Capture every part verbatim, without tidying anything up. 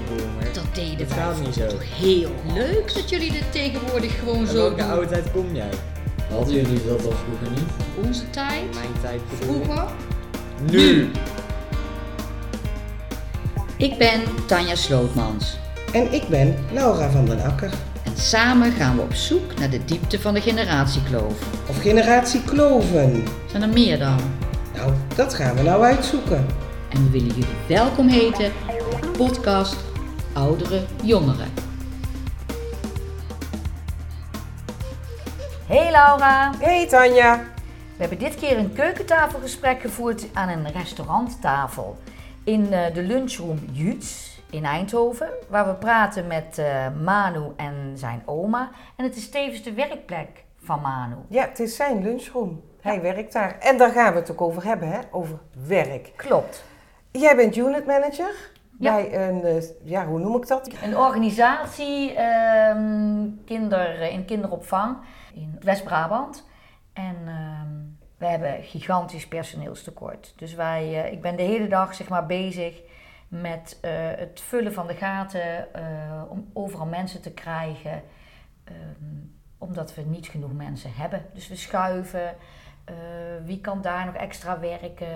baby-boomer. Dat deden dat wij gaat niet zo. Heel leuk dat jullie dit tegenwoordig gewoon en zo welke doen. Welke oudheid kom jij? Hadden jullie dat al vroeger niet? Onze tijd. Mijn tijd. Vroeger. Nu. Ik ben Tanja Slootmans. En ik ben Laura van den Akker. En samen gaan we op zoek naar de diepte van de generatiekloof. Of generatiekloven. Zijn er meer dan? Nou, dat gaan we nou uitzoeken. En we willen jullie welkom heten op de podcast Oudere Jongeren. Hey Laura. Hey Tanja. We hebben dit keer een keukentafelgesprek gevoerd aan een restauranttafel in de Lunchroom Juuts in Eindhoven, waar we praten met uh, Manu en zijn oma. En het is tevens de werkplek van Manu. Ja, het is zijn lunchroom. Ja. Hij werkt daar. En daar gaan we het ook over hebben, hè? Over werk. Klopt. Jij bent unit manager ja. bij een, uh, ja, hoe noem ik dat? Een organisatie um, kinder, in kinderopvang in West-Brabant. En um, we hebben gigantisch personeelstekort. Dus wij, uh, ik ben de hele dag zeg maar bezig met uh, het vullen van de gaten uh, om overal mensen te krijgen, um, omdat we niet genoeg mensen hebben. Dus we schuiven, uh, wie kan daar nog extra werken?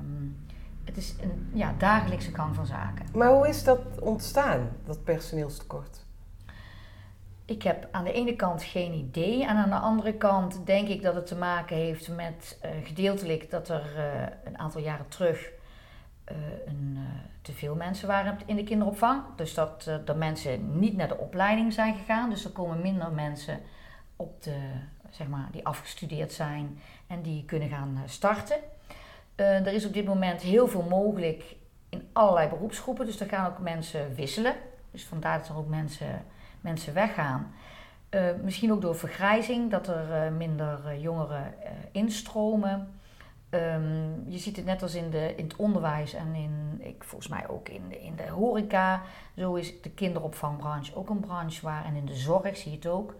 Um, het is een ja, dagelijkse gang van zaken. Maar hoe is dat ontstaan, dat personeelstekort? Ik heb aan de ene kant geen idee en aan de andere kant denk ik dat het te maken heeft met uh, gedeeltelijk dat er uh, een aantal jaren terug Uh, een, uh, te veel mensen waren in de kinderopvang. Dus dat uh, de mensen niet naar de opleiding zijn gegaan. Dus er komen minder mensen op de, zeg maar, die afgestudeerd zijn en die kunnen gaan starten. Uh, er is op dit moment heel veel mogelijk in allerlei beroepsgroepen. Dus er gaan ook mensen wisselen. Dus vandaar dat er ook mensen, mensen weggaan. Uh, misschien ook door vergrijzing, dat er uh, minder uh, jongeren uh, instromen. Um, je ziet het net als in, de, in het onderwijs en in, ik, volgens mij ook in de, in de horeca. Zo is de kinderopvangbranche ook een branche waar, en in de zorg zie je het ook,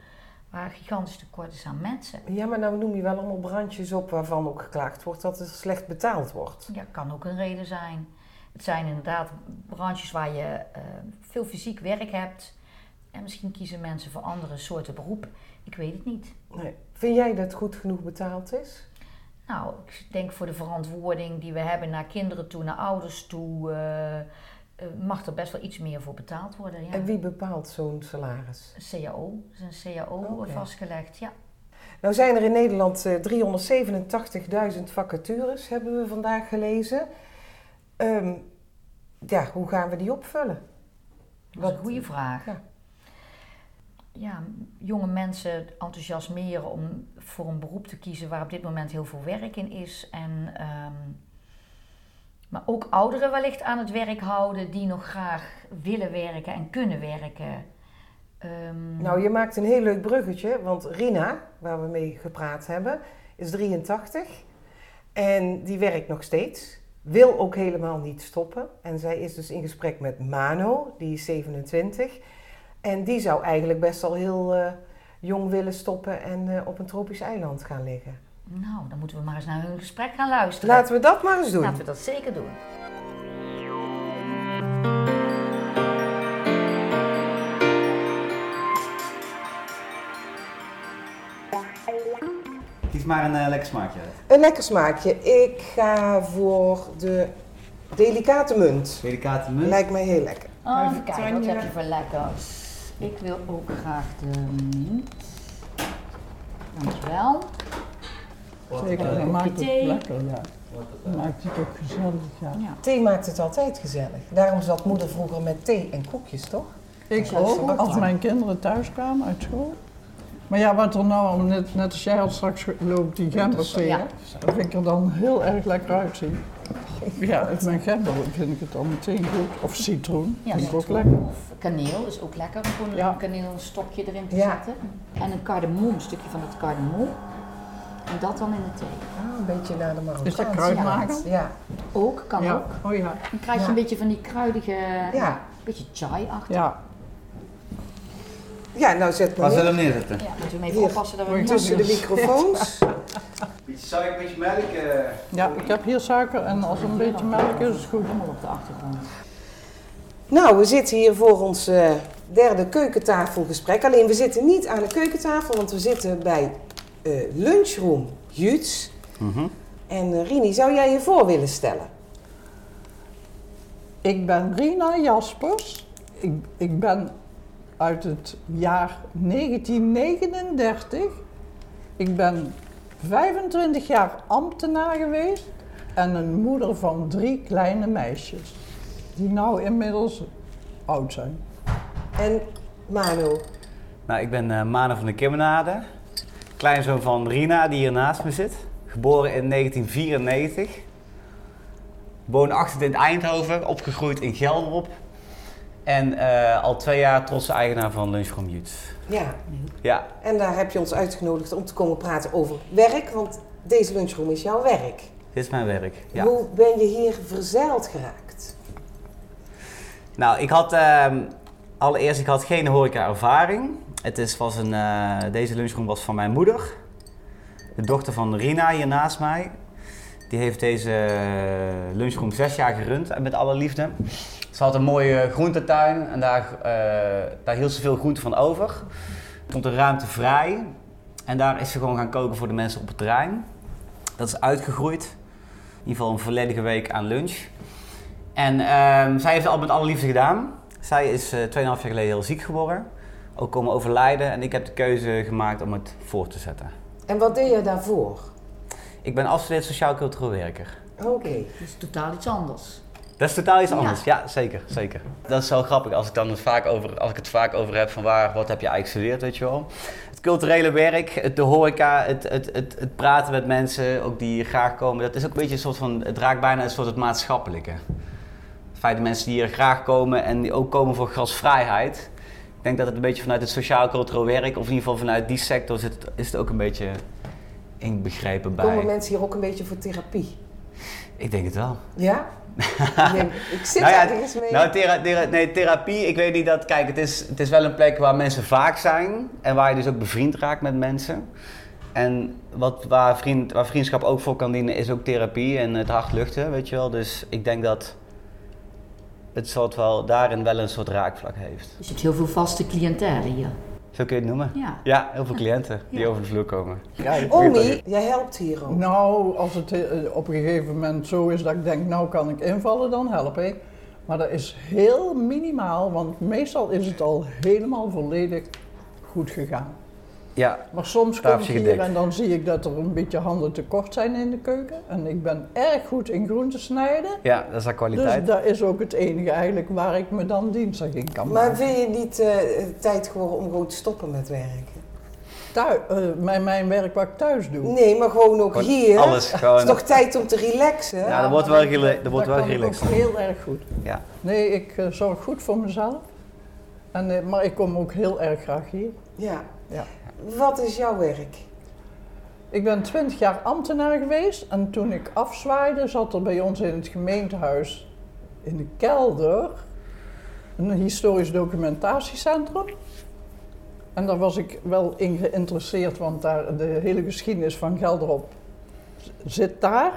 waar gigantisch tekort is aan mensen. Ja, maar nou noem je wel allemaal branches op waarvan ook geklaagd wordt dat het slecht betaald wordt. Ja, kan ook een reden zijn. Het zijn inderdaad branches waar je uh, veel fysiek werk hebt. En misschien kiezen mensen voor andere soorten beroep. Ik weet het niet. Nee. Vind jij dat goed genoeg betaald is? Nou, ik denk voor de verantwoording die we hebben naar kinderen toe, naar ouders toe, uh, mag er best wel iets meer voor betaald worden. Ja. En wie bepaalt zo'n salaris? Een C A O. Dat is een C A O okay. vastgelegd, ja. Nou zijn er in Nederland driehonderdzevenentachtigduizend vacatures, hebben we vandaag gelezen. Um, ja, hoe gaan we die opvullen? Dat is een goede vraag. Ja. Ja, jonge mensen enthousiasmeren om voor een beroep te kiezen waar op dit moment heel veel werk in is. En, um, maar ook ouderen wellicht aan het werk houden die nog graag willen werken en kunnen werken. Um, nou, je maakt een heel leuk bruggetje, want Rina, waar we mee gepraat hebben, is drieëntachtig en die werkt nog steeds. Wil ook helemaal niet stoppen en zij is dus in gesprek met Mano, die is zevenentwintig... En die zou eigenlijk best al heel uh, jong willen stoppen en uh, op een tropisch eiland gaan liggen. Nou, dan moeten we maar eens naar hun gesprek gaan luisteren. Laten we dat maar eens doen. Laten we dat zeker doen. Kies maar een uh, lekker smaakje uit. Een lekker smaakje. Ik ga voor de delicate munt. Delicate munt? Lijkt mij heel lekker. Oh, even kijken, wat heb je voor lekkers? Ik wil ook graag de mint. Dankjewel. Zeker, dat maakt het lekker, ja. Dat maakt het ook gezellig, ja. ja. Thee maakt het altijd gezellig. Daarom zat moeder vroeger met thee en koekjes, toch? Ik ook, als mijn kinderen thuis kwamen uit school. Maar ja, wat er nou, net, net als jij al straks loopt, die gemberthee, ja. dat vind ik er dan heel erg lekker uitzien. Ja, met mijn gember vind ik het al meteen goed. Of citroen, ja, vind ik ook lekker. Of kaneel is ook lekker, gewoon ja. een kaneelstokje erin te ja. zetten. En een kardemom, een stukje van het kardemom. En dat dan in de thee. Ah, een beetje naar de Marokkaans. Is dat kruidmaker? Ja. ja. Ook, kan ja. ook. Oh, ja. Dan krijg je ja. een beetje van die kruidige, ja. beetje chai-achtig. Ja. Ja, nou zet maar neer. Waar zullen we neerzetten? Ja, moeten we even oppassen dat we niet tussen de microfoons. Beetje suiker, beetje melk. Uh, ja, ik heb hier suiker en als er een beetje melk is, is het goed. Allemaal op de achtergrond. Nou, we zitten hier voor ons uh, derde keukentafelgesprek. Alleen we zitten niet aan de keukentafel, want we zitten bij uh, Lunchroom Juuts. Mm-hmm. En uh, Rini, zou jij je voor willen stellen? Ik ben Rina Jaspers. Ik, ik ben uit het jaar negentien negenendertig. Ik ben vijfentwintig jaar ambtenaar geweest en een moeder van drie kleine meisjes. Die nou inmiddels oud zijn. En Mano? Nou, ik ben uh, Mano van de Kimmenade. Kleinzoon van Rina, die hier naast me zit. Geboren in negentien vierennegentig. Woonachtig in Eindhoven, opgegroeid in Geldrop. En uh, al twee jaar trotse eigenaar van Lunchroom Juuts. Ja. Ja. En daar heb je ons uitgenodigd om te komen praten over werk, want deze lunchroom is jouw werk. Dit is mijn werk, ja. Hoe ben je hier verzeild geraakt? Nou, ik had uh, allereerst ik had geen horeca-ervaring. Het is, was een, uh, deze lunchroom was van mijn moeder. De dochter van Rina hier naast mij. Die heeft deze lunchroom zes jaar gerund, met alle liefde. Ze had een mooie groentetuin en daar, uh, daar hield ze veel groente van over. Er komt een ruimte vrij en daar is ze gewoon gaan koken voor de mensen op het terrein. Dat is uitgegroeid, in ieder geval een volledige week aan lunch. En uh, zij heeft het al met alle liefde gedaan. Zij is uh, tweeënhalf jaar geleden heel ziek geworden, ook komen overlijden en ik heb de keuze gemaakt om het voort te zetten. En wat deed je daarvoor? Ik ben afgestudeerd sociaal-cultureel werker. Oké, okay. Dat is totaal iets anders. Dat is totaal iets anders, ja. ja, zeker, zeker. Dat is wel grappig als ik, dan het, vaak over, als ik het vaak over heb van waar, wat heb je eigenlijk gestudeerd, weet je wel. Het culturele werk, het, de horeca, het, het, het, het praten met mensen, ook die hier graag komen. Dat is ook een beetje een soort van, het raakt bijna een soort het maatschappelijke. Het feit dat mensen die hier graag komen en die ook komen voor gastvrijheid. Ik denk dat het een beetje vanuit het sociaal-cultureel werk, of in ieder geval vanuit die sector, zit, is het ook een beetje inbegrepen bij. Komen mensen hier ook een beetje voor therapie? Ik denk het wel. Ja? Nee, ik zit nou ja, ergens mee. Nou, thera- thera- nee, therapie, ik weet niet dat... Kijk, het is, het is wel een plek waar mensen vaak zijn en waar je dus ook bevriend raakt met mensen. En wat, waar, vriend, waar vriendschap ook voor kan dienen is ook therapie en het hart luchten, weet je wel. Dus ik denk dat het soort wel, daarin wel een soort raakvlak heeft. Er zit heel veel vaste cliëntelen hier. Zo kun je het noemen? Ja, ja heel veel cliënten die ja. over de vloer komen. Ja, Omi, jij helpt hier ook. Nou, als het op een gegeven moment zo is dat ik denk, nou kan ik invallen, dan help ik. Maar dat is heel minimaal, want meestal is het al helemaal volledig goed gegaan. Ja, maar soms kom ik hier gedekt. En dan zie ik dat er een beetje handen tekort zijn in de keuken. En ik ben erg goed in groenten snijden. Ja, dat is haar kwaliteit. Dus dat is ook het enige eigenlijk waar ik me dan dienstig in kan maar maken. Maar vind je niet uh, tijd geworden om gewoon te stoppen met werken? Thuis, uh, mijn, mijn werk wat ik thuis doe? Nee, maar gewoon ook gewoon hier. Alles gewoon. Het is toch tijd om te relaxen? Ja, dat wordt wel relaxed. Dat wordt wel relaxed. Heel erg goed. Ja. Nee, ik uh, zorg goed voor mezelf. En, uh, maar ik kom ook heel erg graag hier. Ja. Ja. Wat is jouw werk? Ik ben twintig jaar ambtenaar geweest en toen ik afzwaaide zat er bij ons in het gemeentehuis in de kelder een historisch documentatiecentrum. En daar was ik wel in geïnteresseerd, want daar, de hele geschiedenis van Geldrop zit daar.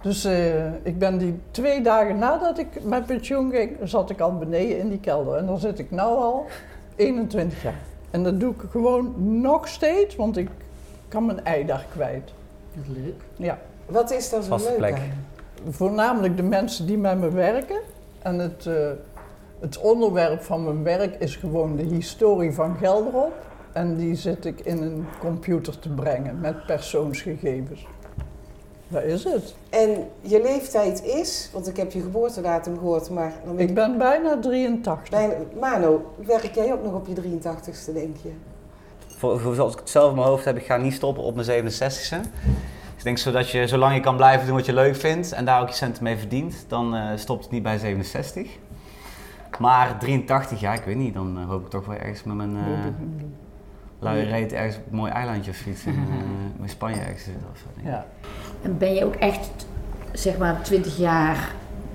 Dus uh, ik ben die twee dagen nadat ik met pensioen ging, zat ik al beneden in die kelder. En daar zit ik nu al eenentwintig jaar. En dat doe ik gewoon nog steeds, want ik kan mijn ei daar kwijt. Leuk. Ja. Wat is daar zo leuk aan? Voornamelijk de mensen die met me werken. En het, uh, het onderwerp van mijn werk is gewoon de historie van Geldrop. En die zit ik in een computer te brengen met persoonsgegevens. Dat is het. En je leeftijd is, want ik heb je geboortedatum gehoord, maar... Dan ben ik ben bijna drieëntachtig. Bijna, Mano, werk jij ook nog op je drieëntachtigste, denk je? Voor, voor, zoals ik het zelf in mijn hoofd heb, ik ga niet stoppen op mijn zevenenzestigste. Dus ik denk, zodat je, zolang je kan blijven doen wat je leuk vindt en daar ook je centen mee verdient, dan uh, stopt het niet bij zevenenzestig. Maar drieëntachtig, ja, ik weet niet, dan uh, hoop ik toch wel ergens met mijn... Uh, Lui reed ergens op een mooi eilandje of zoiets in, uh, in Spanje ergens zitten of zo. Ja. En ben je ook echt, zeg maar, twintig jaar,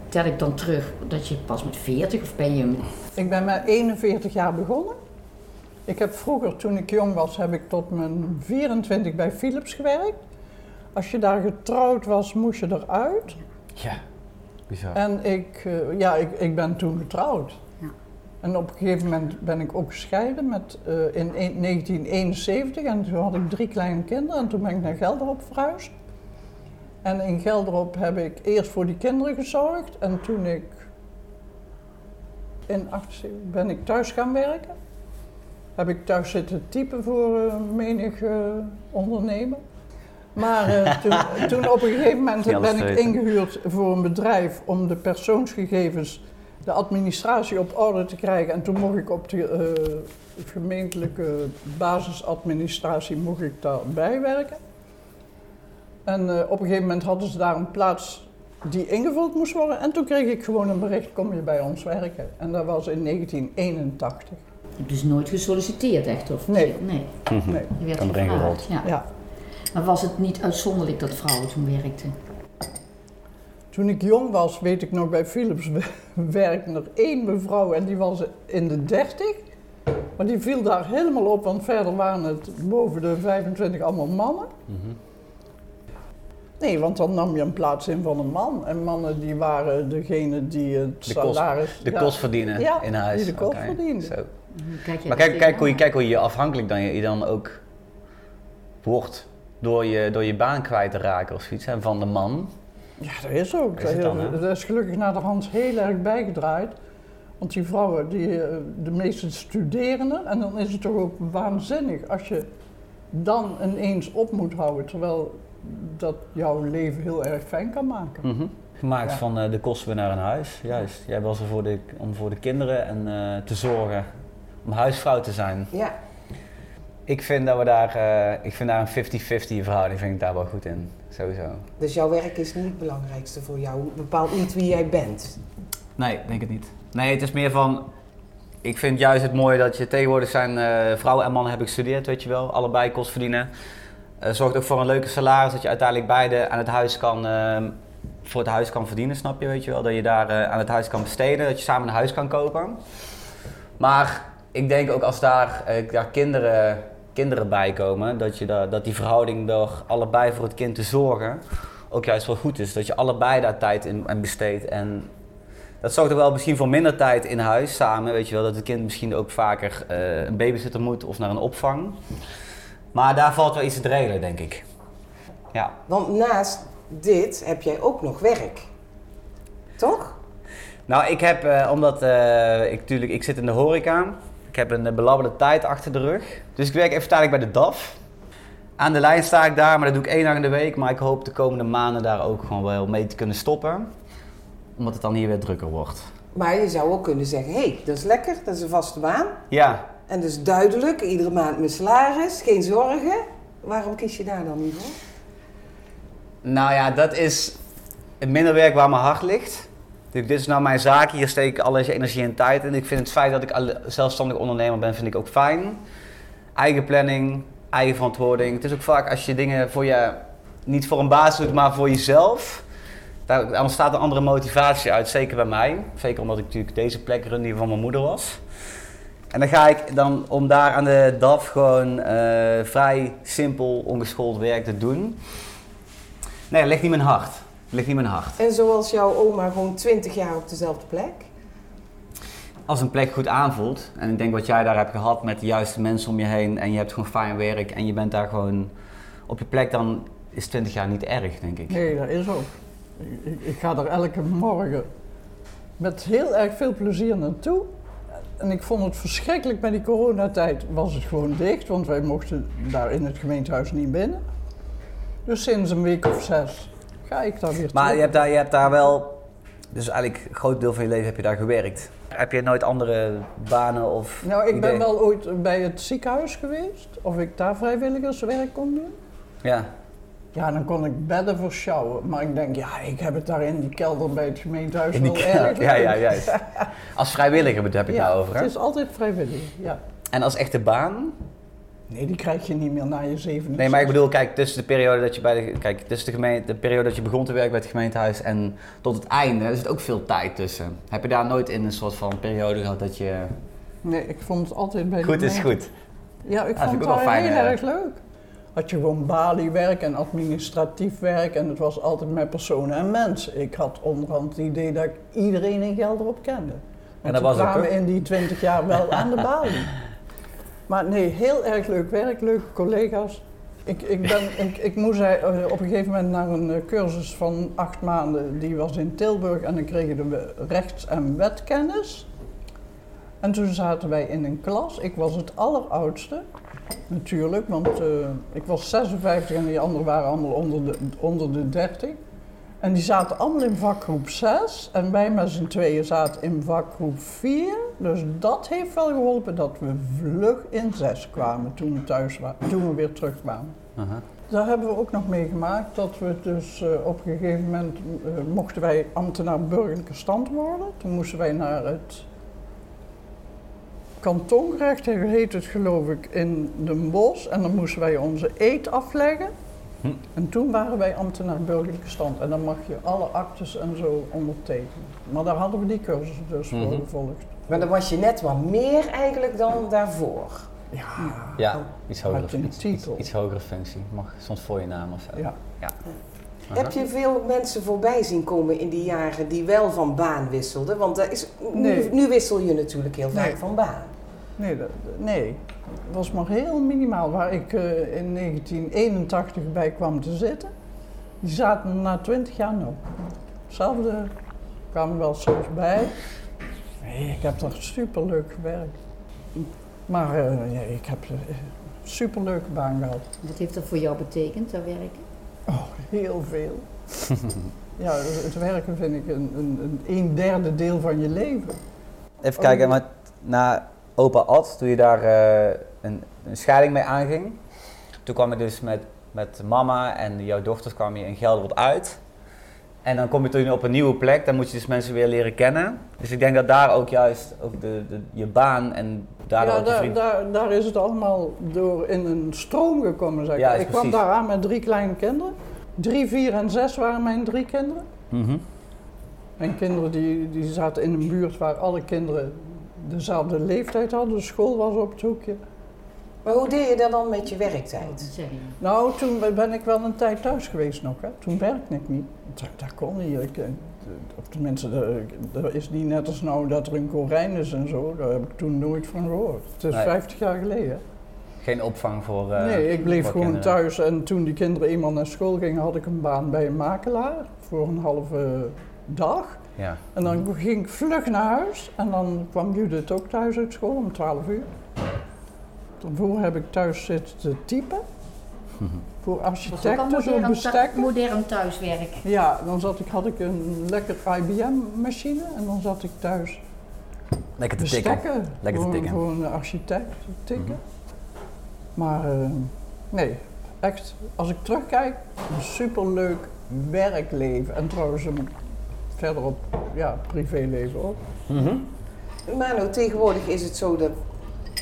tel ik dan terug, dat je pas met veertig of ben je... Met... Ik ben maar eenenveertig jaar begonnen. Ik heb vroeger, toen ik jong was, heb ik tot mijn vierentwintig bij Philips gewerkt. Als je daar getrouwd was, moest je eruit. Ja. Bizar. En ik, uh, ja, ik, ik ben toen getrouwd. Ja. En op een gegeven moment ben ik ook gescheiden met, uh, in negentien eenenzeventig. En toen had ik drie kleine kinderen en toen ben ik naar Geldrop verhuisd. En in Geldrop heb ik eerst voor die kinderen gezorgd. En toen ik in achtenzeventig ben ik thuis gaan werken. Heb ik thuis zitten typen voor uh, menig uh, ondernemer. Maar uh, toen, toen op een gegeven moment ben ik ingehuurd voor een bedrijf om de persoonsgegevens, de administratie op orde te krijgen. En toen mocht ik op de uh, gemeentelijke basisadministratie mocht ik daarbij werken. En uh, op een gegeven moment hadden ze daar een plaats die ingevuld moest worden. En toen kreeg ik gewoon een bericht, kom je bij ons werken. En dat was in negentien eenentachtig. Je hebt dus nooit gesolliciteerd echt? Of? Nee. Nee. Mm-hmm. Nee. Je werd gevraagd. Ja. Ja. Maar was het niet uitzonderlijk dat vrouwen toen werkten? Toen ik jong was, weet ik nog, bij Philips werkte er één mevrouw en die was in de dertig. Maar die viel daar helemaal op, want verder waren het boven de vijfentwintig allemaal mannen. Mm-hmm. Nee, want dan nam je een plaats in van een man. En mannen die waren degene die het de salaris... Kost, de ja, kost verdienen ja, in huis. die de kost okay. verdienen. Zo. Kijk maar kijk, kijk, hoe je, kijk hoe je afhankelijk dan, je dan ook wordt door je, door je baan kwijt te raken of zoiets, hè, van de man. Ja, dat is ook. Is dat, heel, dan, dat is gelukkig naderhand heel erg bijgedraaid. Want die vrouwen, die, de meeste studeren, en dan is het toch ook waanzinnig als je dan ineens op moet houden, terwijl dat jouw leven heel erg fijn kan maken. Mm-hmm. Gemaakt ja. van uh, de kosten weer naar een huis, juist. Jij was er voor de, om voor de kinderen en uh, te zorgen, om huisvrouw te zijn. Ja. Ik vind dat we daar, uh, ik vind daar een vijftig vijftig verhouding, vind ik daar wel goed in, sowieso. Dus jouw werk is niet het belangrijkste voor jou, bepaalt niet wie jij bent? Nee, ik denk het niet. Nee, het is meer van, ik vind juist het mooie dat je tegenwoordig zijn, uh, vrouwen en mannen hebben gestudeerd, weet je wel, allebei kost verdienen. Uh, zorgt ook voor een leuke salaris, dat je uiteindelijk beide aan het huis kan, uh, voor het huis kan verdienen, snap je, weet je wel. Dat je daar uh, aan het huis kan besteden, dat je samen een huis kan kopen. Maar ik denk ook als daar, uh, daar kinderen, kinderen bij komen, dat, je da- dat die verhouding door allebei voor het kind te zorgen ook juist wel goed is. Dat je allebei daar tijd in, in besteedt en dat zorgt er wel misschien voor minder tijd in huis samen, weet je wel. Dat het kind misschien ook vaker uh, een babysitter moet of naar een opvang. Maar daar valt wel iets te regelen, denk ik. Ja. Want naast dit heb jij ook nog werk, toch? Nou, ik heb, uh, omdat uh, ik, tuurlijk, ik zit in de horeca, ik heb een uh, belabberde tijd achter de rug. Dus ik werk even tijdelijk bij de D A F. Aan de lijn sta ik daar, maar dat doe ik één dag in de week. Maar ik hoop de komende maanden daar ook gewoon wel mee te kunnen stoppen. Omdat het dan hier weer drukker wordt. Maar je zou ook kunnen zeggen, hé, hey, dat is lekker, dat is een vaste baan. Ja. En dus duidelijk, iedere maand mijn salaris, geen zorgen. Waarom kies je daar dan niet voor? Nou ja, dat is het minder werk waar mijn hart ligt. Dus dit is nou mijn zaak, hier steek ik al eens energie en tijd in. Ik vind het feit dat ik zelfstandig ondernemer ben, vind ik ook fijn. Eigen planning, eigen verantwoording. Het is ook vaak als je dingen voor je, niet voor een baas doet, maar voor jezelf. Daar ontstaat een andere motivatie uit, zeker bij mij. Zeker omdat ik natuurlijk deze plek run die van mijn moeder was. En dan ga ik dan om daar aan de D A F gewoon uh, vrij simpel, ongeschoold werk te doen. Nee, dat ligt niet mijn hart. Dat ligt niet mijn hart. En zoals jouw oma gewoon twintig jaar op dezelfde plek? Als een plek goed aanvoelt. En ik denk wat jij daar hebt gehad met de juiste mensen om je heen. En je hebt gewoon fijn werk. En je bent daar gewoon op je plek. Dan is twintig jaar niet erg, denk ik. Nee, dat is ook. Ik, ik ga daar elke morgen met heel erg veel plezier naartoe. En ik vond het verschrikkelijk, met die coronatijd was het gewoon dicht, want wij mochten daar in het gemeentehuis niet binnen. Dus sinds een week of zes ga ik daar weer terug. Maar je hebt daar, je hebt daar wel, dus eigenlijk een groot deel van je leven heb je daar gewerkt. Heb je nooit andere banen of Nou, ik idee? ben wel ooit bij het ziekenhuis geweest, of ik daar vrijwilligerswerk kon doen. Ja. Ja, dan kon ik bedden verschouwen, maar ik denk, ja, ik heb het daar in die kelder bij het gemeentehuis wel erg. Ja, ja, juist. Als vrijwilliger heb ik ja, daarover, hè? Het is altijd vrijwillig, ja. En als echte baan? Nee, die krijg je niet meer na je zevenentwintig. Nee, maar ik bedoel, kijk, tussen de periode dat je bij de, kijk, tussen de, gemeente, de periode dat je begon te werken bij het gemeentehuis en tot het einde, er zit ook veel tijd tussen. Heb je daar nooit in een soort van periode gehad dat je... Nee, ik vond het altijd bij de Goed is goed. Ja, ik vond het wel heel erg leuk. had je gewoon baliewerk en administratief werk en het was altijd met personen en mens. Ik had onderhand het idee dat ik iedereen in Geldrop kende. Want en dat was kwamen ook, in die twintig jaar wel aan de balie. Maar nee, heel erg leuk werk, leuke collega's. Ik, ik, ben, ik, ik moest op een gegeven moment naar een cursus van acht maanden, die was in Tilburg en dan kregen we rechts- en wetkennis. En toen zaten wij in een klas, ik was het alleroudste, natuurlijk, want uh, ik was zesenvijftig en die anderen waren allemaal onder de, onder de dertig. En die zaten allemaal in vakgroep zes en wij met z'n tweeën zaten in vakgroep vier. Dus dat heeft wel geholpen dat we vlug in zes kwamen toen we, thuis wa- toen we weer terugkwamen. Uh-huh. Daar hebben we ook nog meegemaakt dat we dus uh, op een gegeven moment uh, mochten wij ambtenaar burgerlijke stand worden. Toen moesten wij naar het kantongerecht, heet het geloof ik, in Den Bosch. En dan moesten wij onze eed afleggen. Hm. En toen waren wij ambtenaar burgerlijke stand en dan mag je alle actes en zo ondertekenen. Maar daar hadden we die cursus dus mm-hmm. voor gevolgd. Maar dan was je net wat meer eigenlijk dan daarvoor. Ja, ja iets, hogere functie, iets, iets hogere functie. Mag soms voor je naam of zo. Ja. Ja. Uh-huh. Heb je veel mensen voorbij zien komen in die jaren die wel van baan wisselden? Want daar is, nee. nu, nu wissel je natuurlijk heel vaak nee. van baan. Nee, dat, nee, het was maar heel minimaal waar ik uh, in negentien eenentachtig bij kwam te zitten. Die zaten na twintig jaar nog. Hetzelfde, kwamen wel soms bij. Nee, ik heb daar superleuk gewerkt. Maar uh, ja, ik heb een uh, superleuke baan gehad. Wat heeft dat voor jou betekend, dat werken? Oh, heel veel. Ja, het werken vind ik een, een, een, een derde deel van je leven. Even kijken, oh, maar na Opa Ad, toen je daar uh, een, een scheiding mee aanging. Toen kwam je dus met, met mama en jouw dochters kwam je in Geldrop uit. En dan kom je toen op een nieuwe plek, dan moet je dus mensen weer leren kennen. Dus ik denk dat daar ook juist ook de, de, je baan en daardoor ja, ook je vriend... daar, daar, daar is het allemaal door in een stroom gekomen, zeg ik. Ja, ik kwam precies. daar aan met drie kleine kinderen. Drie, vier en zes waren mijn drie kinderen. Mm-hmm. Mijn kinderen die, die zaten in een buurt waar alle kinderen dezelfde leeftijd hadden, de school was op het hoekje. Maar hoe deed je dat dan met je werktijd? Nou, toen ben ik wel een tijd thuis geweest nog. Hè. Toen werkte ik niet. Dat, dat kon niet. Ik, op de mensen, dat, dat is niet net als nou dat er een Korijn is en zo. Daar heb ik toen nooit van gehoord. Het is nee. vijftig jaar geleden. Hè. Geen opvang voor uh, nee, ik bleef gewoon kinderen. Thuis. En toen die kinderen eenmaal naar school gingen, had ik een baan bij een makelaar voor een halve dag. Ja. En dan ging ik vlug naar huis en dan kwam Judith ook thuis uit school om twaalf uur. Daarvoor heb ik thuis zitten te typen, mm-hmm. voor architecten, voor bestek. Ta- modern thuiswerk. Ja, dan zat ik, had ik een lekker I B M-machine en dan zat ik thuis lekker te bestekken, lekker te tikken. Voor een architect te tikken. Mm-hmm. Maar uh, nee, echt, als ik terugkijk, een superleuk werkleven en trouwens een verder op, ja, privéleven ook. Mm-hmm. Mano, tegenwoordig is het zo dat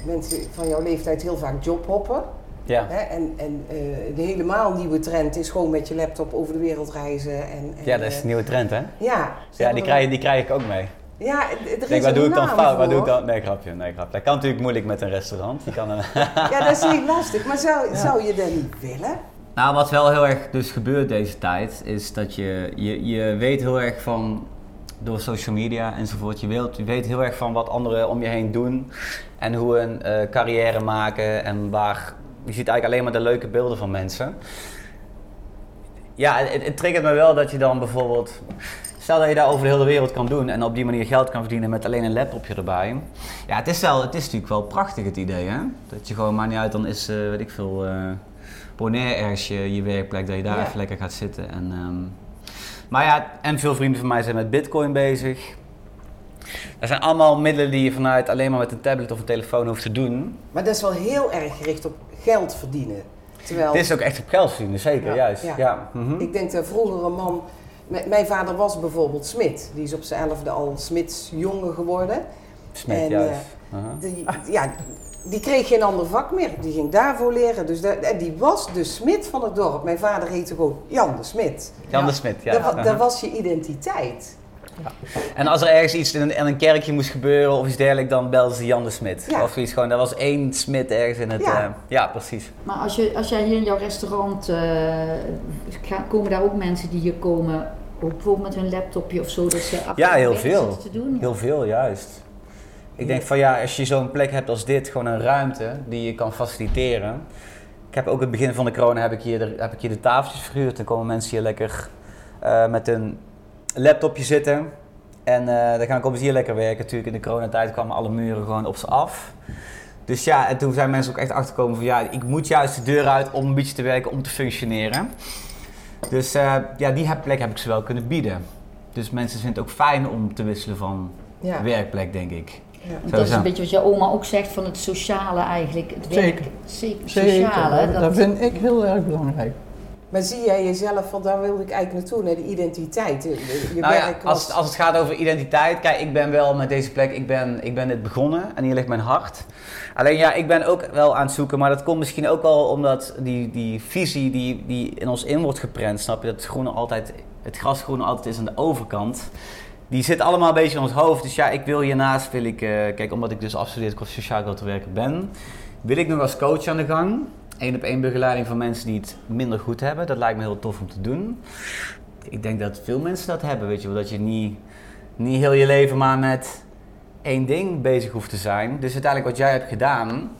mensen van jouw leeftijd heel vaak jobhoppen. Ja. Hè? En, en uh, de helemaal nieuwe trend is gewoon met je laptop over de wereld reizen. En, en, ja, dat is de nieuwe trend, hè? Ja. Ja, die krijg, die krijg ik ook mee. Ja, er is denk, waar doe ik dan fout? Waar doe ik dan? Nee, grapje, nee, grapje. Dat kan natuurlijk moeilijk met een restaurant. Die kan een ja, dat is niet lastig. Maar zou, ja. zou je dat niet willen? Nou, wat wel heel erg dus gebeurt deze tijd, is dat je, je, je weet heel erg van, door social media enzovoort, je, wilt, je weet heel erg van wat anderen om je heen doen en hoe hun uh, carrière maken en waar, je ziet eigenlijk alleen maar de leuke beelden van mensen. Ja, het, het triggert me wel dat je dan bijvoorbeeld, stel dat je dat over de hele wereld kan doen en op die manier geld kan verdienen met alleen een laptopje erbij. Ja, het is, wel, het is natuurlijk wel prachtig het idee, hè? Dat je gewoon, maakt niet uit, dan is, uh, weet ik veel... Uh, Bonaire ergens je, je werkplek, dat je daar ja. even lekker gaat zitten. En, um, maar ja, en veel vrienden van mij zijn met Bitcoin bezig. Dat zijn allemaal middelen die je vanuit alleen maar met een tablet of een telefoon hoeft te doen. Maar dat is wel heel erg gericht op geld verdienen. Terwijl... Het is ook echt op geld verdienen, zeker, ja. juist. Ja. Ja. Mm-hmm. Ik denk dat vroeger een man... M- mijn vader was bijvoorbeeld smid. Die is op zijn elfde al smidsjongen geworden. Smid, en, juist. Uh, uh-huh. die, ja. Die kreeg geen ander vak meer, die ging daarvoor leren. Dus de, en die was de smid van het dorp. Mijn vader heette gewoon Jan de Smid. Jan de Smid, ja. Dat, dat was je identiteit. Ja. En als er ergens iets in een, in een kerkje moest gebeuren of iets dergelijks, dan belden ze Jan de Smid. Ja. Of zoiets gewoon, dat was één Smid ergens in het... Ja, uh, ja precies. Maar als, je, als jij hier in jouw restaurant... Uh, komen daar ook mensen die hier komen, ook bijvoorbeeld met hun laptopje of zo, dat ze achter ja, heel veel. Te doen? Ja. Heel veel, juist. Ik denk van ja, als je zo'n plek hebt als dit, gewoon een ruimte die je kan faciliteren. Ik heb ook in het begin van de corona heb ik hier de, heb ik hier de tafeltjes verhuurd. Dan komen mensen hier lekker uh, met hun laptopje zitten. En uh, dan komen ze hier lekker werken. Natuurlijk in de coronatijd kwamen alle muren gewoon op ze af. Dus ja, en toen zijn mensen ook echt achterkomen van ja, ik moet juist de deur uit om een beetje te werken, om te functioneren. Dus uh, ja, die plek heb ik ze wel kunnen bieden. Dus mensen vinden het ook fijn om te wisselen van ja. werkplek, denk ik. Ja. Dat is een beetje wat je oma ook zegt van het sociale eigenlijk. Het werk, zeker. Zeker. Sociale, zeker. Dat, dat vind ik heel erg belangrijk. Maar zie jij jezelf, want daar wilde ik eigenlijk naartoe, naar de identiteit. Je, je nou ja, als, als het gaat over identiteit, kijk, ik ben wel met deze plek, ik ben, ik ben dit begonnen en hier ligt mijn hart. Alleen ja, ik ben ook wel aan het zoeken, maar dat komt misschien ook al omdat die, die visie die, die in ons in wordt geprent, snap je, dat het groene altijd, het grasgroene altijd is aan de overkant. Die zit allemaal een beetje in ons hoofd. Dus ja, ik wil hiernaast, wil ik, uh, kijk, omdat ik dus afstudeerd als sociaal grootwerker ben, wil ik nog als coach aan de gang. Eén op één begeleiding van mensen die het minder goed hebben. Dat lijkt me heel tof om te doen. Ik denk dat veel mensen dat hebben, weet je wel. Dat je niet, niet heel je leven maar met één ding bezig hoeft te zijn. Dus uiteindelijk wat jij hebt gedaan.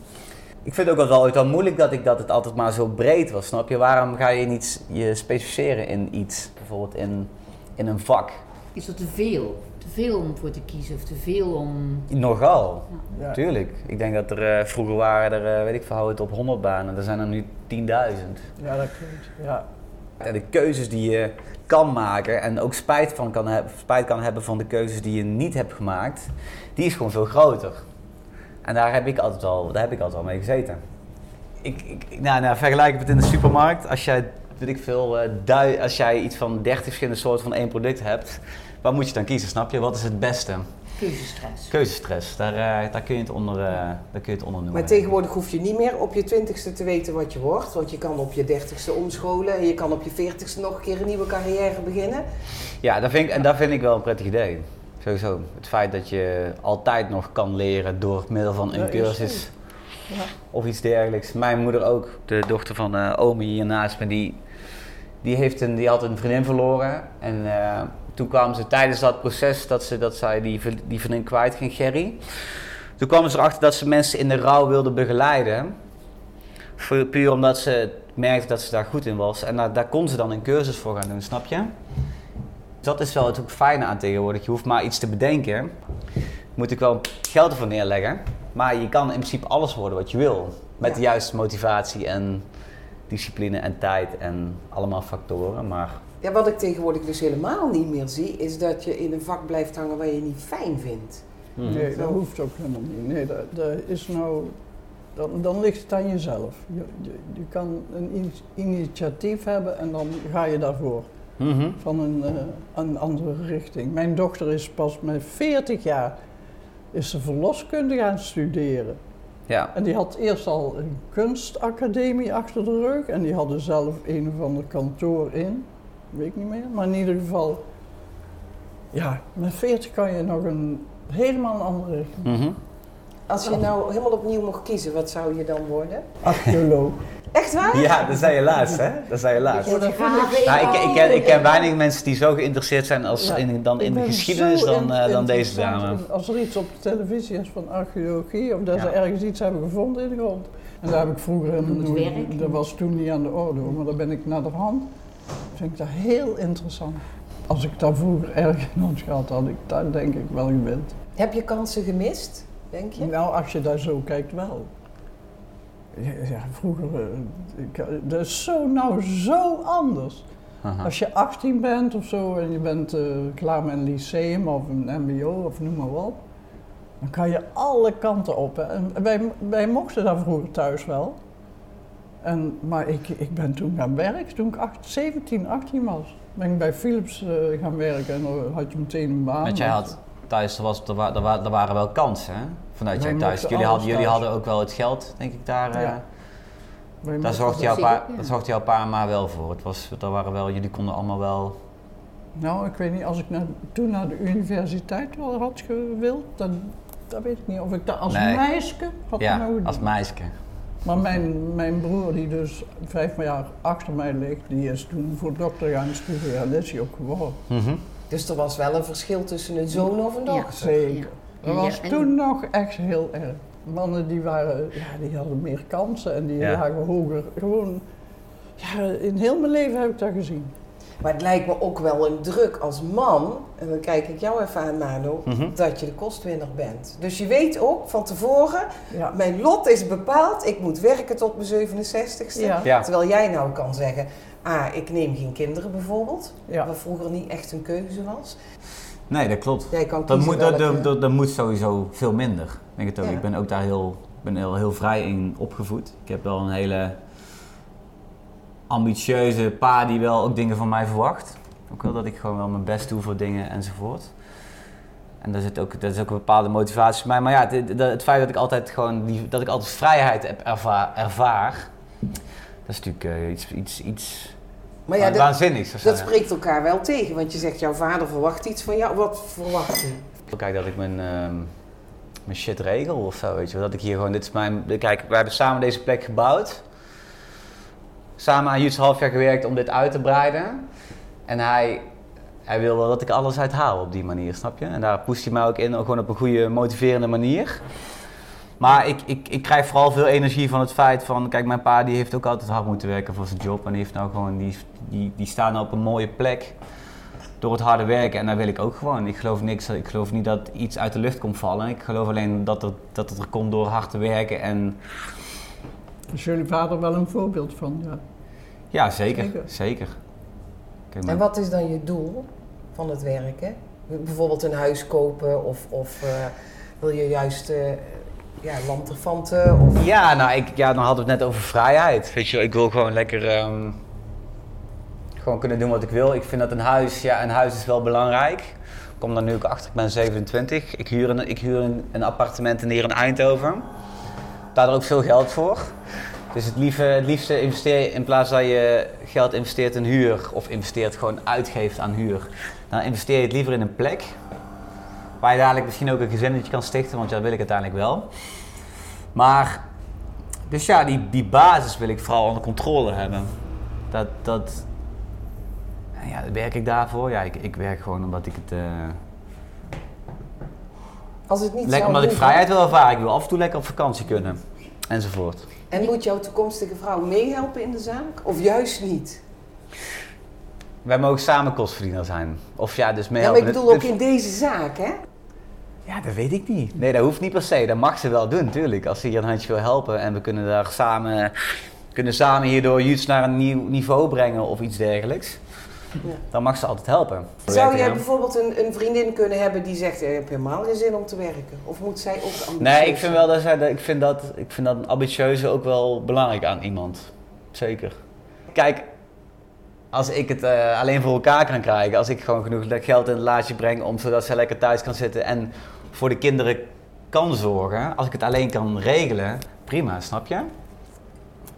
Ik vind het ook wel, wel moeilijk dat ik dat het altijd maar zo breed was, snap je? Waarom ga je niet je specificeren in iets? Bijvoorbeeld in, in een vak. Is het te veel? Te veel om voor te kiezen of te veel om... Nogal, ja. Tuurlijk. Ik denk dat er uh, vroeger waren er, uh, weet ik verhoud het op honderd banen. Er zijn er nu tienduizend. Ja, dat klopt. Ja. Ja, de keuzes die je kan maken en ook spijt, van kan, he- spijt kan hebben van de keuzes die je niet hebt gemaakt, die is gewoon veel groter. En daar heb ik altijd al, daar heb ik altijd al mee gezeten. Ik, ik, nou, nou, vergelijk ik het in de supermarkt. Als jij, weet ik veel, uh, du- als jij iets van dertig verschillende soorten van één product hebt, waar moet je dan kiezen, snap je? Wat is het beste? Keuzestress. Keuzestress, daar, uh, daar kun je het onder, uh, daar kun je het onder noemen. Maar tegenwoordig hoef je niet meer op je twintigste te weten wat je wordt. Want je kan op je dertigste omscholen en je kan op je veertigste nog een keer een nieuwe carrière beginnen. Ja, dat vind ik, en dat vind ik wel een prettig idee. Sowieso. Het feit dat je altijd nog kan leren door middel van een ja, cursus ja. of iets dergelijks. Mijn moeder ook, de dochter van uh, oom hier naast me, die, die, heeft een, die had een vriendin verloren. En, uh, Toen kwamen ze tijdens dat proces dat, ze, dat zij die, die vriendin kwijt ging, Gerrie. Toen kwamen ze erachter dat ze mensen in de rouw wilden begeleiden. Voor, puur omdat ze merkte dat ze daar goed in was. En daar, daar kon ze dan een cursus voor gaan doen, snap je? Dat is wel het ook fijne aan tegenwoordig. Je hoeft maar iets te bedenken. Moet ik wel geld ervoor neerleggen. Maar je kan in principe alles worden wat je wil. Met de juiste motivatie en discipline en tijd en allemaal factoren. Maar... Ja, wat ik tegenwoordig dus helemaal niet meer zie, is dat je in een vak blijft hangen waar je niet fijn vindt. Hmm. Nee, dat hoeft ook helemaal niet. Nee, dat, dat is nou... Dan, dan ligt het aan jezelf. Je, je, je kan een initiatief hebben en dan ga je daarvoor. Mm-hmm. Van een, uh, een andere richting. Mijn dochter is pas met veertig jaar is ze verloskunde gaan studeren. Ja. En die had eerst al een kunstacademie achter de rug en die hadden zelf een of ander kantoor in. Weet ik niet meer, maar in ieder geval, ja, met veertig kan je nog een helemaal een andere richting. Mm-hmm. Als je nou helemaal opnieuw mocht kiezen, wat zou je dan worden? Archeoloog. Echt waar? Ja, dat zei je laatst, hè? Dat zei je laatst. Ja, nou, ik, ik, ken, ik ken weinig mensen die zo geïnteresseerd zijn als ja, in, dan in de geschiedenis dan, uh, dan deze dame. Als er iets op de televisie is van archeologie, of dat ja. ze ergens iets hebben gevonden in de grond. En daar heb ik vroeger helemaal dat was toen niet aan de orde, maar daar ben ik naderhand. Vind ik dat heel interessant. Als ik dat vroeger erg in ons gehad had, ik dat denk ik wel gewend. Heb je kansen gemist, denk je? Nou, als je daar zo kijkt wel. Ja, vroeger, ik, dat is zo, nou zo anders. Aha. Als je achttien bent of zo en je bent uh, klaar met een lyceum of een mbo of noem maar wat, dan kan je alle kanten op. Hè. En wij, wij mochten dat vroeger thuis wel. En, maar ik, ik ben toen gaan werken, toen ik zeventien, achttien was. Ben ik bij Philips uh, gaan werken en dan had je meteen een baan. Want jij had thuis, er, was, er, wa, er, wa, er waren wel kansen hè? Vanuit jij thuis. Jullie hadden, jullie hadden ook wel het geld, denk ik, daar. Ja. Uh, daar zorgde jouw pa, ja. pa maar wel voor. Het was, daar waren wel, jullie konden allemaal wel Nou, ik weet niet, als ik naar, toen naar de universiteit wel had gewild, dan dat weet ik niet of ik dat als nee. meisje had ja, nodig. Als meisje. Maar mijn, mijn broer, die dus vijf jaar achter mij ligt, die is toen voor dokter gaan studeren, dat is hij ook geworden. Mm-hmm. Dus er was wel een verschil tussen een zoon of een dochter? Ja, zeker. Dat was toen nog echt heel erg. Mannen die waren, ja, die hadden meer kansen en die ja. lagen hoger. Gewoon, ja, in heel mijn leven heb ik dat gezien. Maar het lijkt me ook wel een druk als man, en dan kijk ik jou even aan, Mano, mm-hmm. dat je de kostwinner bent. Dus je weet ook van tevoren, ja. mijn lot is bepaald, ik moet werken tot mijn zevenenzestigste. Ja. Ja. Terwijl jij nou kan zeggen, ah, ik neem geen kinderen bijvoorbeeld, ja. wat vroeger niet echt een keuze was. Nee, dat klopt. Jij kan dat, moet, dat, dat, dat, dat moet sowieso veel minder. Denk het ook. Ja. Ik ben ook daar heel, ben heel, heel vrij in opgevoed. Ik heb wel een hele ambitieuze pa die wel ook dingen van mij verwacht. Ook wel dat ik gewoon wel mijn best doe voor dingen enzovoort. En daar zit ook, dat is ook een bepaalde motivatie voor mij. Maar ja, het, het feit dat ik altijd gewoon die, dat ik altijd vrijheid heb ervaar, ervaar dat is natuurlijk uh, iets, iets, iets maar ja, waanzinnigs. Dat, dat spreekt elkaar wel tegen, want je zegt jouw vader verwacht iets van jou. Wat verwacht hij? Kijk, dat ik mijn... Uh, mijn shit regel of zo, weet je wel. Dat ik hier gewoon, dit is mijn, kijk, wij hebben samen deze plek gebouwd. Samen aan Juuts half jaar gewerkt om dit uit te breiden. En hij, hij wil wel dat ik alles uithaal op die manier, snap je? En daar poest hij mij ook in, ook gewoon op een goede, motiverende manier. Maar ik, ik, ik krijg vooral veel energie van het feit van, kijk, mijn pa die heeft ook altijd hard moeten werken voor zijn job. En die heeft nou gewoon, die, die, die staan nou op een mooie plek. Door het harde werken en dat wil ik ook gewoon. Ik geloof niks, ik geloof niet dat iets uit de lucht komt vallen. Ik geloof alleen dat, er, dat het er komt door hard te werken en... Is jullie vader wel een voorbeeld van, ja? Ja, zeker, zeker. zeker. Okay, en wat is dan je doel van het werken? Bijvoorbeeld een huis kopen of, of uh, wil je juist uh, ja, lanterfanten? Of... Ja, nou, ik, ja, dan hadden we het net over vrijheid. Weet je, ik wil gewoon lekker... Um... Gewoon kunnen doen wat ik wil. Ik vind dat een huis, ja, een huis is wel belangrijk. Ik kom daar nu ook achter, ik ben zevenentwintig. Ik huur een, ik huur een, een appartement hier in Eindhoven. Daar ook veel geld voor. Dus het, liefde, het liefste investeer in plaats dat je geld investeert in huur of investeert gewoon uitgeeft aan huur. Dan investeer je het liever in een plek waar je dadelijk misschien ook een gezinnetje kan stichten, want ja, dat wil ik uiteindelijk wel. Maar, dus ja, die, die basis wil ik vooral onder controle hebben. Dat, dat, Ja, werk ik daarvoor? Ja, ik, ik werk gewoon omdat ik het... Uh... Als het niet lekker omdat doen, ik vrijheid wil ervaren. Ik wil af en toe lekker op vakantie kunnen. Enzovoort. En moet jouw toekomstige vrouw meehelpen in de zaak? Of juist niet? Wij mogen samen kostverdiener zijn. Of ja, dus meehelpen. Ja, maar ik bedoel ook in deze zaak, hè? Ja, dat weet ik niet. Nee, dat hoeft niet per se. Dat mag ze wel doen, natuurlijk. Als ze hier een handje wil helpen en we kunnen daar samen... kunnen samen hierdoor Juuts naar een nieuw niveau brengen of iets dergelijks. Ja. Dan mag ze altijd helpen. Zou jij bijvoorbeeld een, een vriendin kunnen hebben die zegt, ik heb helemaal geen zin om te werken? Of moet zij ook ambitieus? Nee, ik vind wel dat zij, ik vind dat, ik vind dat een ambitieuze ook wel belangrijk aan iemand. Zeker. Kijk, als ik het uh, alleen voor elkaar kan krijgen, als ik gewoon genoeg geld in het laadje breng om zodat zij lekker thuis kan zitten en voor de kinderen kan zorgen, als ik het alleen kan regelen, prima, snap je?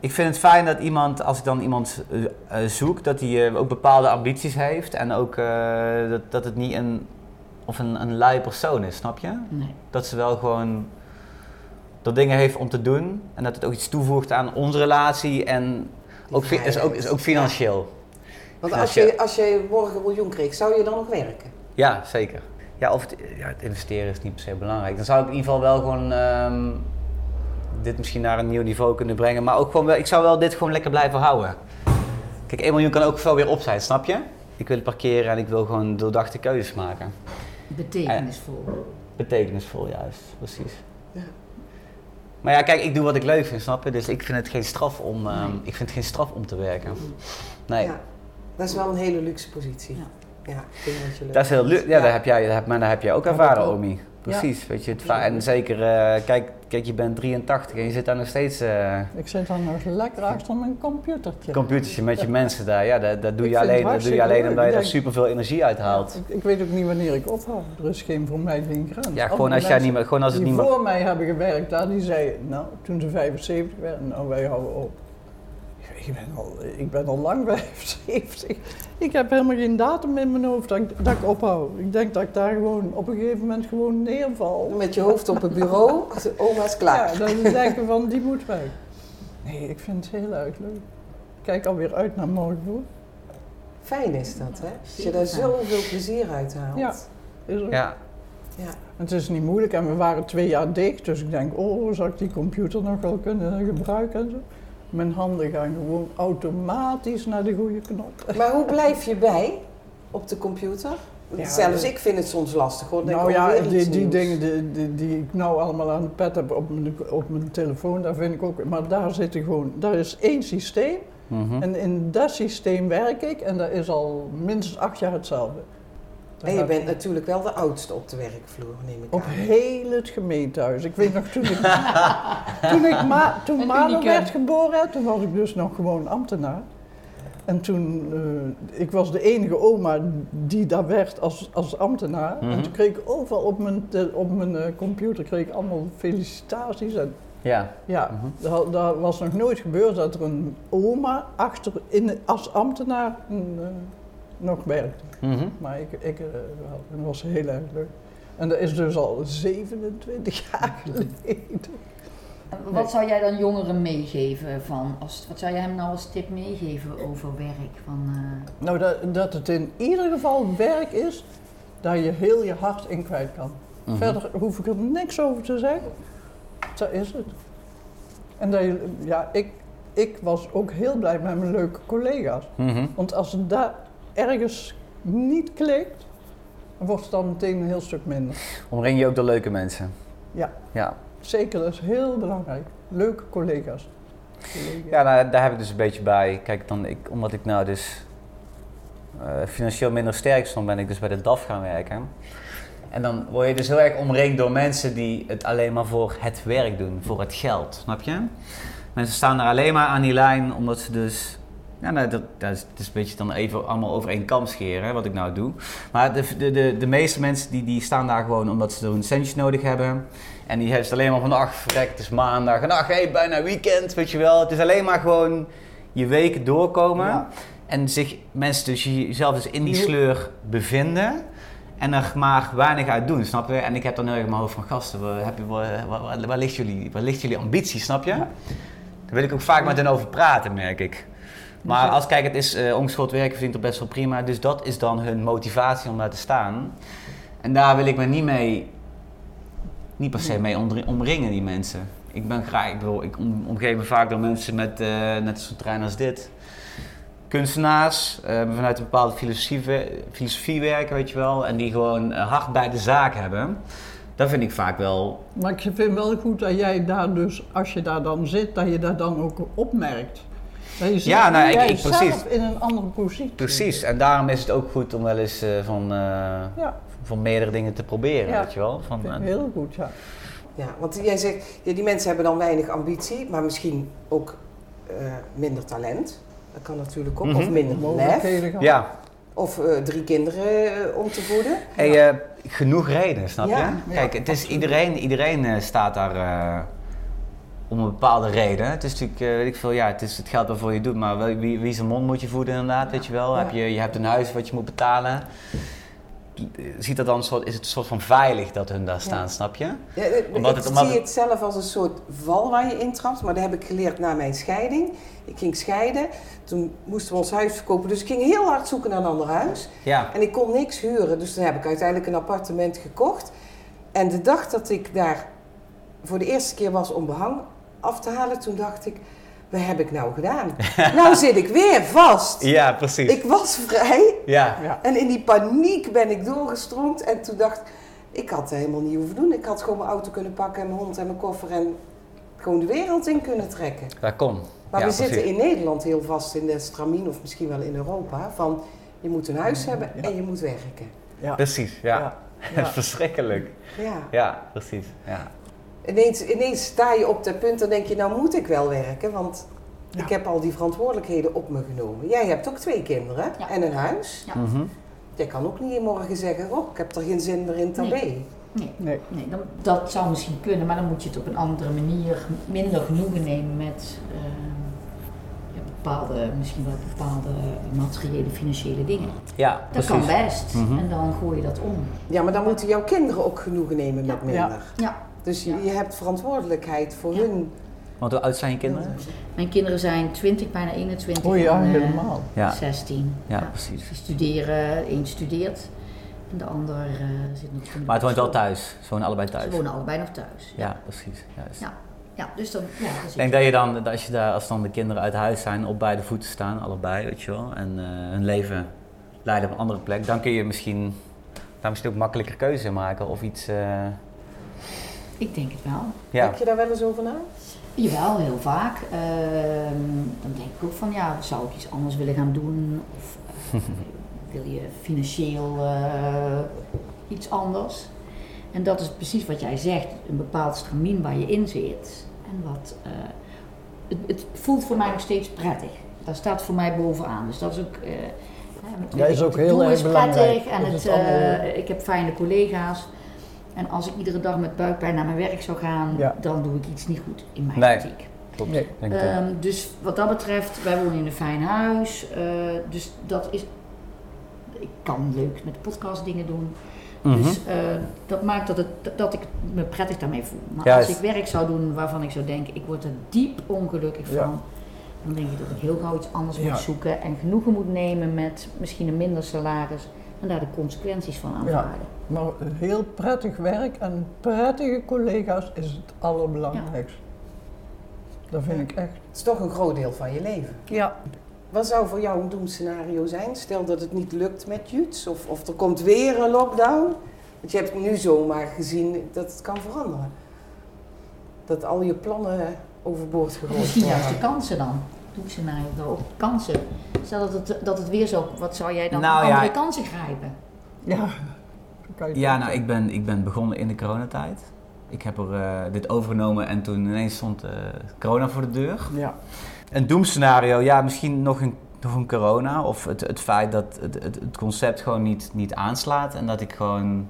Ik vind het fijn dat iemand, als ik dan iemand uh, zoek, dat hij uh, ook bepaalde ambities heeft en ook uh, dat, dat het niet een, of een, een lui persoon is, snap je? Nee. Dat ze wel gewoon dat dingen heeft om te doen en dat het ook iets toevoegt aan onze relatie en ook, is, ook, is ook financieel. Ja. Want financieel. Als, je, als je morgen een miljoen kreeg, zou je dan nog werken? Ja, zeker. Ja, of het, ja, het investeren is niet per se belangrijk. Dan zou ik in ieder geval wel gewoon... Um, dit misschien naar een nieuw niveau kunnen brengen, maar ook gewoon wel, ik zou wel dit gewoon lekker blijven houden. Kijk, één miljoen kan ook veel weer op zijn, snap je? Ik wil parkeren en ik wil gewoon doordachte keuzes maken. Betekenisvol. En, betekenisvol, juist, precies. Ja. Maar ja, kijk, ik doe wat ik leuk vind, snap je? Dus ik vind het geen straf om, uh, nee. ik vind het geen straf om te werken. Nee. Ja, dat is wel een hele luxe positie. Ja, ja ik vind dat je leuk. Dat is heel luxe. Ja, ja. Daar heb jij, daar heb, maar daar heb jij ook ervaren, ja, Omi. Precies, ja. Weet je, het va- en zeker, uh, kijk, kijk, je bent drieëntachtig en je zit daar nog steeds... Uh, ik zit daar nog lekker achter mijn computertje. Computertje met je mensen daar, ja, dat, dat doe je alleen, dat doe je alleen omdat je daar superveel energie uithaalt. Ja, ik, ik weet ook niet wanneer ik ophoud, er is geen voor mij ding grens. Ja, gewoon als jij niet meer... Gewoon als het die niet voor ma- mij hebben gewerkt daar, die zeiden, nou, toen ze vijfenzeventig werden, nou, wij houden op. ik ben al, ik ben al lang vijfenzeventig. Ik heb helemaal geen datum in mijn hoofd dat ik, dat ik ophoud. Ik denk dat ik daar gewoon op een gegeven moment gewoon neerval. Met je hoofd op het bureau, oma is klaar. Ja, dan denken van die moet weg. Nee, ik vind het heel erg leuk. Ik kijk alweer uit naar morgen. Fijn is dat, hè? Als je daar zoveel plezier uit haalt. Ja, is ook. Ja. Ja. Het is niet moeilijk en we waren twee jaar dicht, dus ik denk, oh, zou ik die computer nog wel kunnen gebruiken en zo. Mijn handen gaan gewoon automatisch naar de goede knop. Maar hoe blijf je bij op de computer? Ja, zelfs ik vind het soms lastig hoor. Nou ja, die, die dingen die, die, die ik nou allemaal aan de pet heb op mijn, op mijn telefoon, daar vind ik ook. Maar daar zit er gewoon, daar is één systeem mm-hmm. en in dat systeem werk ik en dat is al minstens acht jaar hetzelfde. En je bent natuurlijk wel de oudste op de werkvloer, neem ik aan. Op heel het gemeentehuis. Ik weet nog, toen ik, toen ik ma, toen Mano werd geboren, toen was ik dus nog gewoon ambtenaar. En toen, uh, ik was de enige oma die daar werd als, als ambtenaar. Mm-hmm. En toen kreeg ik overal op mijn, op mijn uh, computer kreeg ik allemaal felicitaties. En, ja. Ja, mm-hmm. dat, dat was nog nooit gebeurd dat er een oma achter, in, als ambtenaar... Een, uh, nog werkte. Mm-hmm. Maar ik, ik uh, wel, dat was heel erg leuk. En dat is dus al zevenentwintig jaar geleden. Wat nee. zou jij dan jongeren meegeven van, als, wat zou jij hem nou als tip meegeven over werk? Van, uh... Nou, dat, dat het in ieder geval werk is dat je heel je hart in kwijt kan. Mm-hmm. Verder hoef ik er niks over te zeggen. Dat is het. En dat je, ja, ik, ik was ook heel blij met mijn leuke collega's. Mm-hmm. Want als daar ergens niet klikt, wordt het dan meteen een heel stuk minder. Omring je ook de leuke mensen? Ja, ja. Zeker, dat is heel belangrijk. Leuke collega's. collega's. Ja, nou, daar heb ik dus een beetje bij. Kijk, dan ik, omdat ik nou dus uh, financieel minder sterk stond, ben ik dus bij de D A F gaan werken. En dan word je dus heel erg omringd door mensen die het alleen maar voor het werk doen, voor het geld, snap je? Mensen staan er alleen maar aan die lijn omdat ze dus... Ja, nou, dat, dat is, het is een beetje dan even allemaal over één kam scheren, hè, wat ik nou doe. Maar de, de, de, de meeste mensen die, die staan daar gewoon omdat ze een centje nodig hebben. En die hebben het alleen maar van, ach, verrek, het is maandag. En ach, hey, bijna weekend, weet je wel. Het is alleen maar gewoon je weken doorkomen. Ja. En zich mensen dus jezelf dus in die sleur bevinden. En er maar weinig uit doen, snap je? En ik heb dan heel erg in mijn hoofd van, gasten, waar, heb je, waar, waar, waar, ligt jullie, waar ligt jullie ambitie, snap je? Daar wil ik ook vaak met hen over praten, merk ik. Maar als kijk, het is uh, ongeschoold werken verdient het best wel prima, dus dat is dan hun motivatie om daar te staan. En daar wil ik me niet mee, niet per se mee omringen, die mensen. Ik ben graag, ik bedoel, ik omgeef me vaak door mensen met uh, net zo'n trein als dit. Kunstenaars, uh, vanuit een bepaalde filosofie, filosofie werken, weet je wel, en die gewoon uh, hard bij de zaak hebben. Dat vind ik vaak wel... Maar ik vind wel goed dat jij daar dus, als je daar dan zit, dat je dat dan ook opmerkt. Je ja, nou, ik, ik precies. in een andere positie. Precies, en daarom is het ook goed om wel eens uh, van, uh, ja. van meerdere dingen te proberen, ja. weet je wel. Van, uh, heel goed, ja. Ja, want jij zegt, ja, die mensen hebben dan weinig ambitie, maar misschien ook uh, minder talent. Dat kan natuurlijk ook, mm-hmm. of minder lef. Ja. Of uh, drie kinderen uh, om te voeden. Hey, ja. uh, genoeg reden, snap ja. je? Kijk, ja, het is iedereen, iedereen uh, staat daar... Uh, om een bepaalde reden. Het is natuurlijk, uh, weet ik veel, ja, het is het geld waarvoor je doet, maar wie, wie zijn mond moet je voeden inderdaad, ja. weet je wel. Ja. Heb je, je hebt een huis wat je moet betalen. Ziet dat dan soort, is het een soort van veilig dat hun daar staan, ja. snap je? Ja, omdat ik het, omdat... zie het zelf als een soort val waar je intrapt, maar dat heb ik geleerd na mijn scheiding. Ik ging scheiden, toen moesten we ons huis verkopen, dus ik ging heel hard zoeken naar een ander huis. Ja. En ik kon niks huren, dus toen heb ik uiteindelijk een appartement gekocht. En de dag dat ik daar voor de eerste keer was om behang af te halen, toen dacht ik, wat heb ik nou gedaan? Nou zit ik weer vast. Ja, precies. Ik was vrij ja. Ja. En in die paniek ben ik doorgestroomd en toen dacht ik, ik had het helemaal niet hoeven doen. Ik had gewoon mijn auto kunnen pakken en mijn hond en mijn koffer en gewoon de wereld in kunnen trekken. Dat kon. Maar ja, we precies. zitten in Nederland heel vast in de stramien of misschien wel in Europa van je moet een huis hebben ja. en je moet werken. Ja. Precies, ja. ja. ja. Verschrikkelijk. Ja, ja precies. Ja. Ineens, ineens sta je op dat punt, dan denk je, nou moet ik wel werken, want ja. ik heb al die verantwoordelijkheden op me genomen. Jij hebt ook twee kinderen ja. en een huis. Ja. Mm-hmm. Jij kan ook niet morgen zeggen, oh, ik heb er geen zin meer in, tabé. Nee, nee. nee. nee dan, dat zou misschien kunnen, maar dan moet je het op een andere manier minder genoegen nemen met uh, bepaalde, misschien wel bepaalde materiële, financiële dingen. Ja, dat precies. Kan best. Mm-hmm. En dan gooi je dat om. Ja, maar dan moeten jouw kinderen ook genoegen nemen met minder. Ja. Ja. Dus je, je hebt verantwoordelijkheid voor ja. hun. Want hoe oud zijn je kinderen? Mijn kinderen zijn twintig, bijna eenentwintig. O ja, en, helemaal. Ja. zestien. Ja, ja, precies. Ze studeren, een studeert en de ander uh, zit nog... Maar het woont wel thuis? Ze wonen allebei thuis? Ze wonen allebei nog thuis. Ja, ja precies. Juist. Ja. Ja, dus dan, ja, ik denk dat je dan, als, je daar, als dan de kinderen uit huis zijn, op beide voeten staan, allebei, weet je wel, en uh, hun leven leiden op een andere plek, dan kun je misschien daar misschien ook makkelijker keuze in maken of iets... Uh... Ik denk het wel. Ja. Denk je daar wel eens over na? Jawel, heel vaak. Uh, dan denk ik ook van, ja, zou ik iets anders willen gaan doen? Of uh, wil je financieel uh, iets anders? En dat is precies wat jij zegt, een bepaald stramien waar je in zit. En wat, uh, het, het voelt voor mij nog steeds prettig. Dat staat voor mij bovenaan. Dus dat is ook... Uh, ja, is ook heel erg belangrijk. En het, uh, andere... ik heb fijne collega's. En als ik iedere dag met buikpijn naar mijn werk zou gaan, ja. dan doe ik iets niet goed in mijn nee. optiek. Klopt. Nee, denk ik um, dus wat dat betreft, wij wonen in een fijn huis. Uh, dus dat is... Ik kan leuk met de podcast dingen doen. Mm-hmm. Dus uh, dat maakt dat, het, dat ik me prettig daarmee voel. Maar ja, als ik werk zou doen waarvan ik zou denken, ik word er diep ongelukkig ja. van, dan denk ik dat ik heel gauw iets anders ja. moet zoeken en genoegen moet nemen met misschien een minder salaris en daar de consequenties van aanvaarden. Ja. Maar heel prettig werk en prettige collega's is het allerbelangrijkste. Ja. Dat vind ja. ik echt. Het is toch een groot deel van je leven. Ja. Wat zou voor jou een doemscenario zijn? Stel dat het niet lukt met Juuts of, of er komt weer een lockdown. Want je hebt nu zomaar gezien dat het kan veranderen. Dat al je plannen overboord gegooid worden. Misschien juist de kansen dan. Doemscenario daarop. Kansen. Stel dat het, dat het weer zo... Wat zou jij dan nou, andere ja. kansen grijpen? Ja, kan je ja nou ik ben, ik ben begonnen in de coronatijd. Ik heb er uh, dit overgenomen en toen ineens stond uh, corona voor de deur. Ja. Een doemscenario, ja, misschien nog een, nog een corona of het, het feit dat het, het, het concept gewoon niet, niet aanslaat en dat ik gewoon...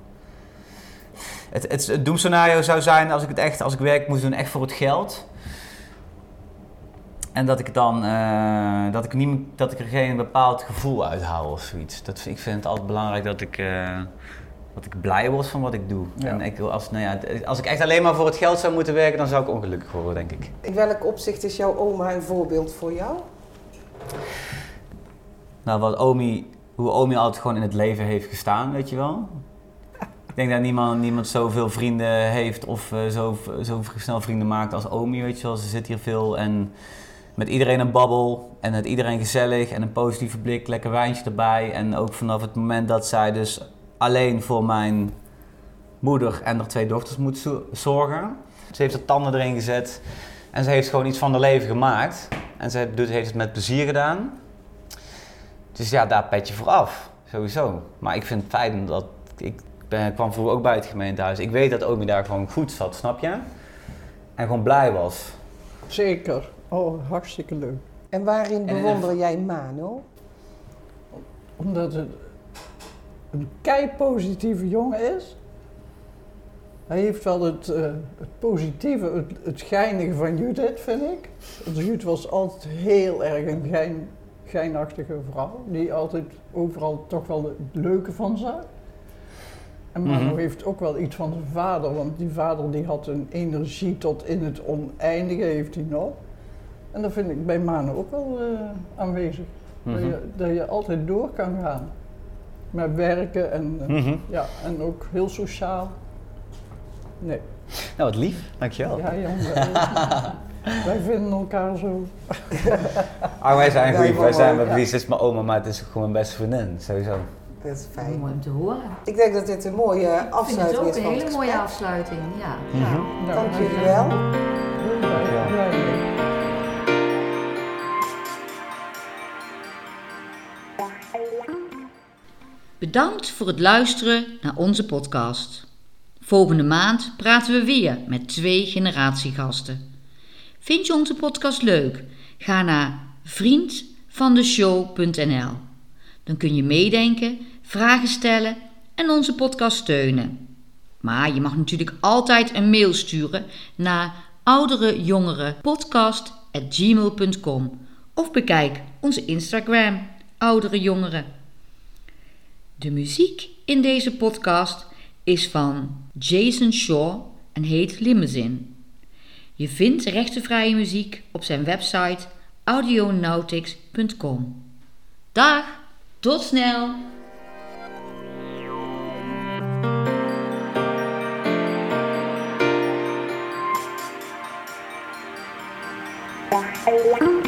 Het, het, het doemscenario zou zijn als ik het echt, als ik werk moest doen echt voor het geld. En dat ik dan, uh, dat, ik niet, dat ik er geen bepaald gevoel uit hou of zoiets. Dat, ik vind het altijd belangrijk dat ik, uh, dat ik blij word van wat ik doe. Ja. En ik, als, nou ja, als ik echt alleen maar voor het geld zou moeten werken, dan zou ik ongelukkig worden, denk ik. In welk opzicht is jouw oma een voorbeeld voor jou? Nou, wat Omi, hoe Omi altijd gewoon in het leven heeft gestaan, weet je wel. Ik denk dat niemand, niemand zoveel vrienden heeft of uh, zo, zo snel vrienden maakt als Omi, weet je wel. Ze zit hier veel en... Met iedereen een babbel en het iedereen gezellig en een positieve blik, lekker wijntje erbij. En ook vanaf het moment dat zij dus alleen voor mijn moeder en haar twee dochters moet zo- zorgen. Ze heeft haar tanden erin gezet en ze heeft gewoon iets van haar leven gemaakt. En ze doet, heeft het met plezier gedaan. Dus ja, daar pet je voor af, sowieso. Maar ik vind het fijn dat, ik ben, kwam vroeger ook bij het gemeentehuis. Ik weet dat Omi daar gewoon goed zat, snap je? En gewoon blij was. Zeker. Oh, hartstikke leuk. En waarin bewonder jij Mano? Omdat het een keipositieve jongen is. Hij heeft wel het, uh, het positieve, het, het geinige van Judith, vind ik. Want Judith was altijd heel erg een gein, geinachtige vrouw. Die altijd overal toch wel het leuke van zag. En Mano mm-hmm. heeft ook wel iets van zijn vader. Want die vader die had een energie tot in het oneindige, heeft hij nog. En dat vind ik bij Mano ook wel uh, aanwezig. Mm-hmm. Dat, je, dat je altijd door kan gaan. Met werken en, uh, mm-hmm. ja, en ook heel sociaal. Nee. Nou, wat lief. Dankjewel. Ja, jongen. Wij vinden elkaar zo. Ah, wij zijn goed. Wij zijn met wie is mijn oma, maar het is gewoon mijn beste vriendin. Sowieso. Dat is fijn. Mooi om te horen. Ik denk dat dit een mooie afsluiting is. Ik vind het ook een hele gesprek. Mooie afsluiting. Ja. Mm-hmm. ja. Dank jullie wel. Ja. Bedankt voor het luisteren naar onze podcast. Volgende maand praten we weer met twee generatiegasten. Vind je onze podcast leuk? Ga naar vriend van de show punt n l. Dan kun je meedenken, vragen stellen en onze podcast steunen. Maar je mag natuurlijk altijd een mail sturen naar ouderejongerenpodcast apenstaartje gmail punt com of bekijk onze Instagram, Oudere Jongeren. De muziek in deze podcast is van Jason Shaw en heet Limousin. Je vindt rechtenvrije muziek op zijn website audionautix punt com. Dag, tot snel! Bye.